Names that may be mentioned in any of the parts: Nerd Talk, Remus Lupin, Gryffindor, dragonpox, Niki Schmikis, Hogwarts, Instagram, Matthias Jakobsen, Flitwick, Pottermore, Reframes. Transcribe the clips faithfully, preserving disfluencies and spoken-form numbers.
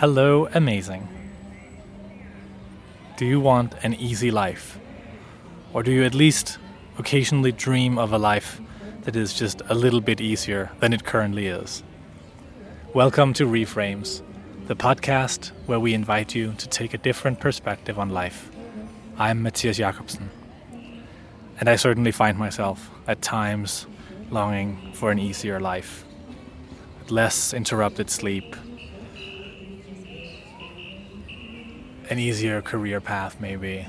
Hello, amazing. Do you want an easy life? Or do you at least occasionally dream of a life that is just a little bit easier than it currently is? Welcome to Reframes, the podcast where we invite you to take a different perspective on life. I'm Matthias Jakobsen, and I certainly find myself at times longing for an easier life, with less interrupted sleep, an easier career path maybe,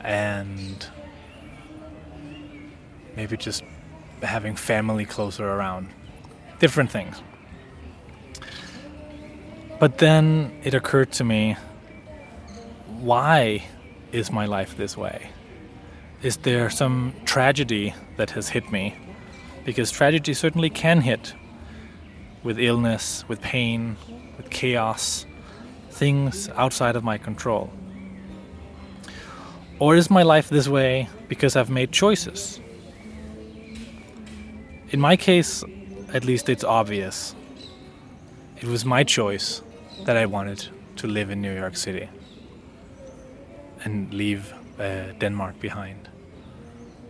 and maybe just having family closer around, different things. But then it occurred to me, why is my life this way? Is there some tragedy that has hit me? Because tragedy certainly can hit, with illness, with pain, with chaos, things outside of my control. Or is my life this way because I've made choices? In my case, at least, it's obvious. It was my choice that I wanted to live in New York City and leave uh, Denmark behind.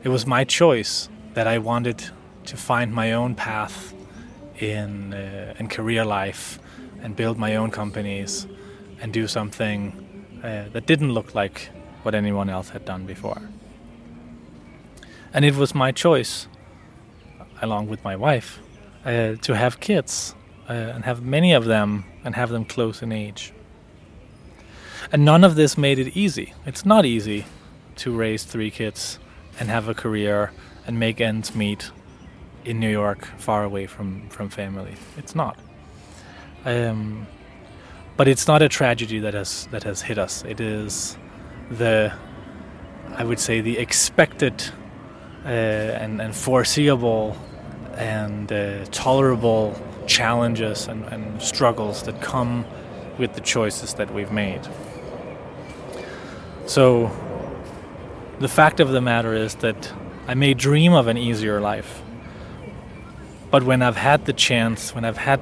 It was my choice that I wanted to find my own path in, uh, in career life and build my own companies and do something uh, that didn't look like what anyone else had done before. And it was my choice, along with my wife, uh, to have kids uh, and have many of them and have them close in age. And none of this made it easy. It's not easy to raise three kids and have a career and make ends meet in New York, far away from, from family. It's not. Um, but it's not a tragedy that has that has hit us. It is the, I would say, the expected uh, and, and foreseeable and uh, tolerable challenges and, and struggles that come with the choices that we've made. So the fact of the matter is that I may dream of an easier life, but when I've had the chance, when I've had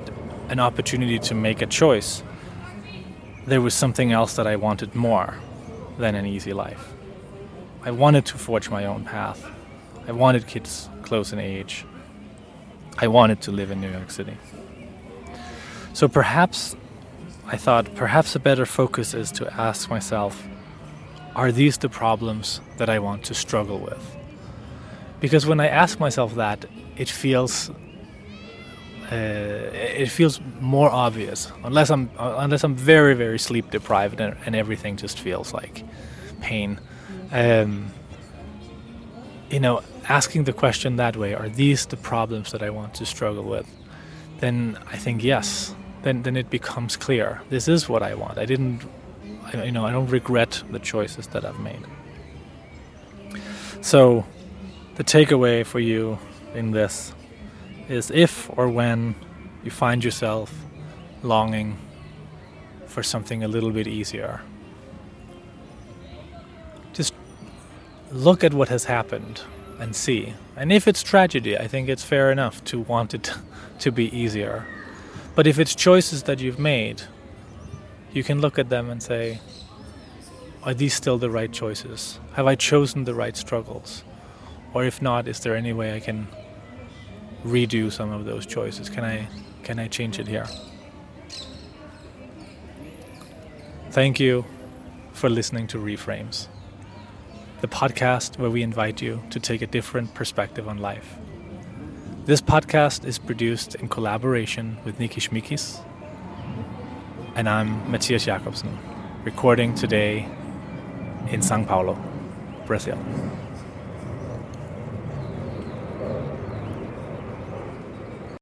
an opportunity to make a choice, there was something else that I wanted more than an easy life. I wanted to forge my own path. I wanted kids close in age. I wanted to live in New York City. So perhaps, I thought, perhaps a better focus is to ask myself, are these the problems that I want to struggle with? Because when I ask myself that, it feels Uh, it feels more obvious, unless I'm unless I'm very very sleep deprived and, and everything just feels like pain. Um, you know, asking the question that way, are these the problems that I want to struggle with? Then I think yes. Then then it becomes clear. This is what I want. I didn't, I, you know, I don't regret the choices that I've made. So, the takeaway for you in this is, if or when you find yourself longing for something a little bit easier, just look at what has happened and see. And if it's tragedy, I think it's fair enough to want it to be easier. But if it's choices that you've made, you can look at them and say, are these still the right choices? Have I chosen the right struggles? Or if not, is there any way I can redo some of those choices? Can I can I change it here? Thank you for listening to Reframes, the podcast where we invite you to take a different perspective on life. This podcast is produced in collaboration with Niki Schmikis, and I'm Matthias Jakobsen, recording today in São Paulo, Brazil.